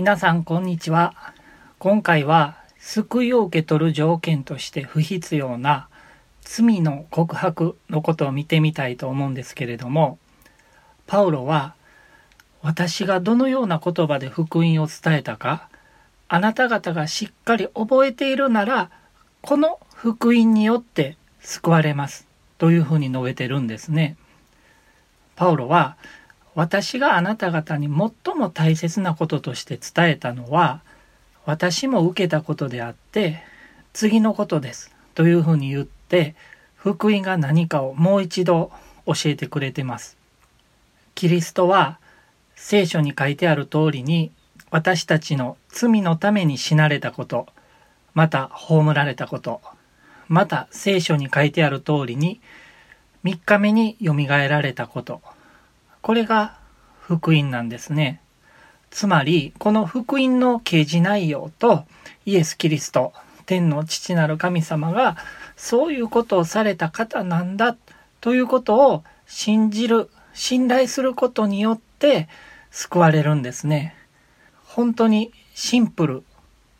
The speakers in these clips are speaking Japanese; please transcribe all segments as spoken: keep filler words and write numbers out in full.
皆さんこんにちは。今回は救いを受け取る条件として不必要な罪の告白のことを見てみたいと思うんですけれども、パウロは私がどのような言葉で福音を伝えたか、あなた方がしっかり覚えているなら、この福音によって救われますというふうに述べてるんですね。パウロは私があなた方に最も大切なこととして伝えたのは、私も受けたことであって次のことですというふうに言って、福音が何かをもう一度教えてくれてます。キリストは聖書に書いてある通りに、私たちの罪のために死なれたこと、また葬られたこと、また聖書に書いてある通りにみっかめによみがえられたこと、これが福音なんですね。つまりこの福音の啓示内容と、イエス・キリスト天の父なる神様がそういうことをされた方なんだということを信じる、信頼することによって救われるんですね。本当にシンプル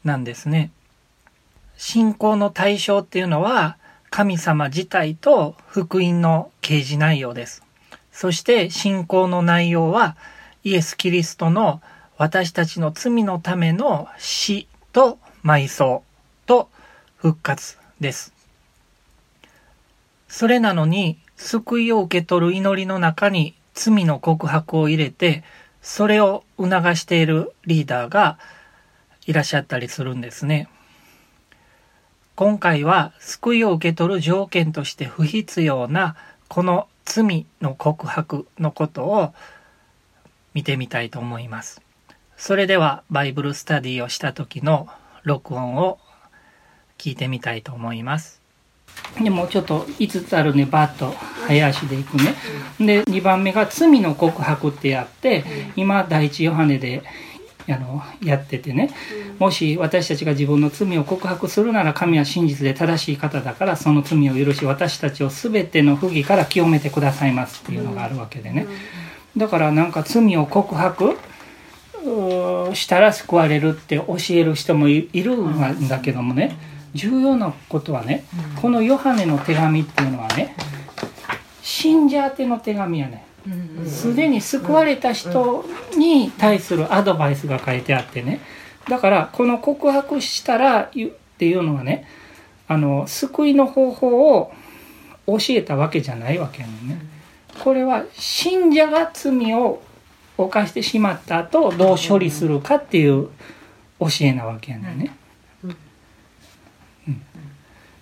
なんですね。信仰の対象っていうのは神様自体と福音の啓示内容です。そして信仰の内容はイエス・キリストの私たちの罪のための死と埋葬と復活です。それなのに救いを受け取る祈りの中に罪の告白を入れて、それを促しているリーダーがいらっしゃったりするんですね。今回は救いを受け取る条件として不必要なこの罪の告白のことを見てみたいと思います。それではバイブルスタディをした時の録音を聞いてみたいと思います。でもうちょっといつつあるね、バッと早足でいくね。でにばんめが罪の告白ってやって、今第一ヨハネであのやっててね、もし私たちが自分の罪を告白するなら、神は真実で正しい方だからその罪を許し、私たちを全ての不義から清めてくださいますっていうのがあるわけでね。だからなんか罪を告白したら救われるって教える人もいるんだけどもね、重要なことはね、このヨハネの手紙っていうのはね、信者宛ての手紙やね。すでに救われた人に対するアドバイスが書いてあってね、だからこの告白したらっていうのはね、あの救いの方法を教えたわけじゃないわけやね、うん、これは信者が罪を犯してしまった後どう処理するかっていう教えなわけやね、うんうん、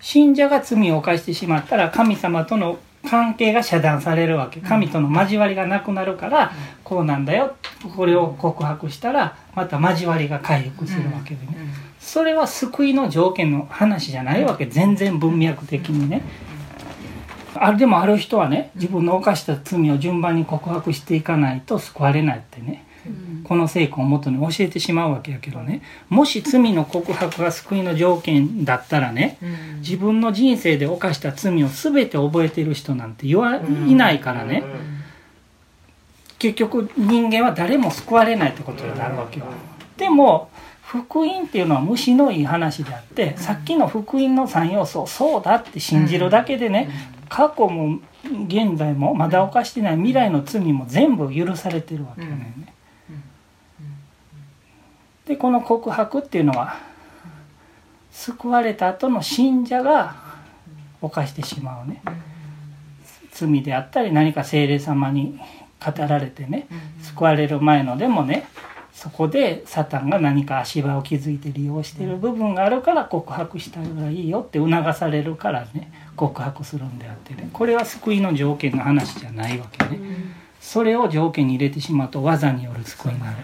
信者が罪を犯してしまったら神様との関係が遮断されるわけ、神との交わりがなくなるから、うん、こうなんだよ、これを告白したらまた交わりが回復するわけでね、うんうん、それは救いの条件の話じゃないわけ、全然文脈的にね。あでもある人はね、自分の犯した罪を順番に告白していかないと救われないってね、うん、この聖句を元に教えてしまうわけやけどね、もし罪の告白が救いの条件だったらね、うん、自分の人生で犯した罪を全て覚えている人なんていないからね、うんうん、結局人間は誰も救われないってことになるわけよ、うん、でも福音っていうのは虫のいい話であって、うん、さっきの福音のさん要素をそうだって信じるだけでね、うん、過去も現在もまだ犯してない未来の罪も全部許されてるわけよね、うんでこの告白っていうのは救われた後の信者が犯してしまうね罪であったり、何か聖霊様に語られてね、救われる前のでもね、そこでサタンが何か足場を築いて利用している部分があるから告白したらいいよって促されるからね、告白するんであってね、これは救いの条件の話じゃないわけね。それを条件に入れてしまうと、技による救いになる。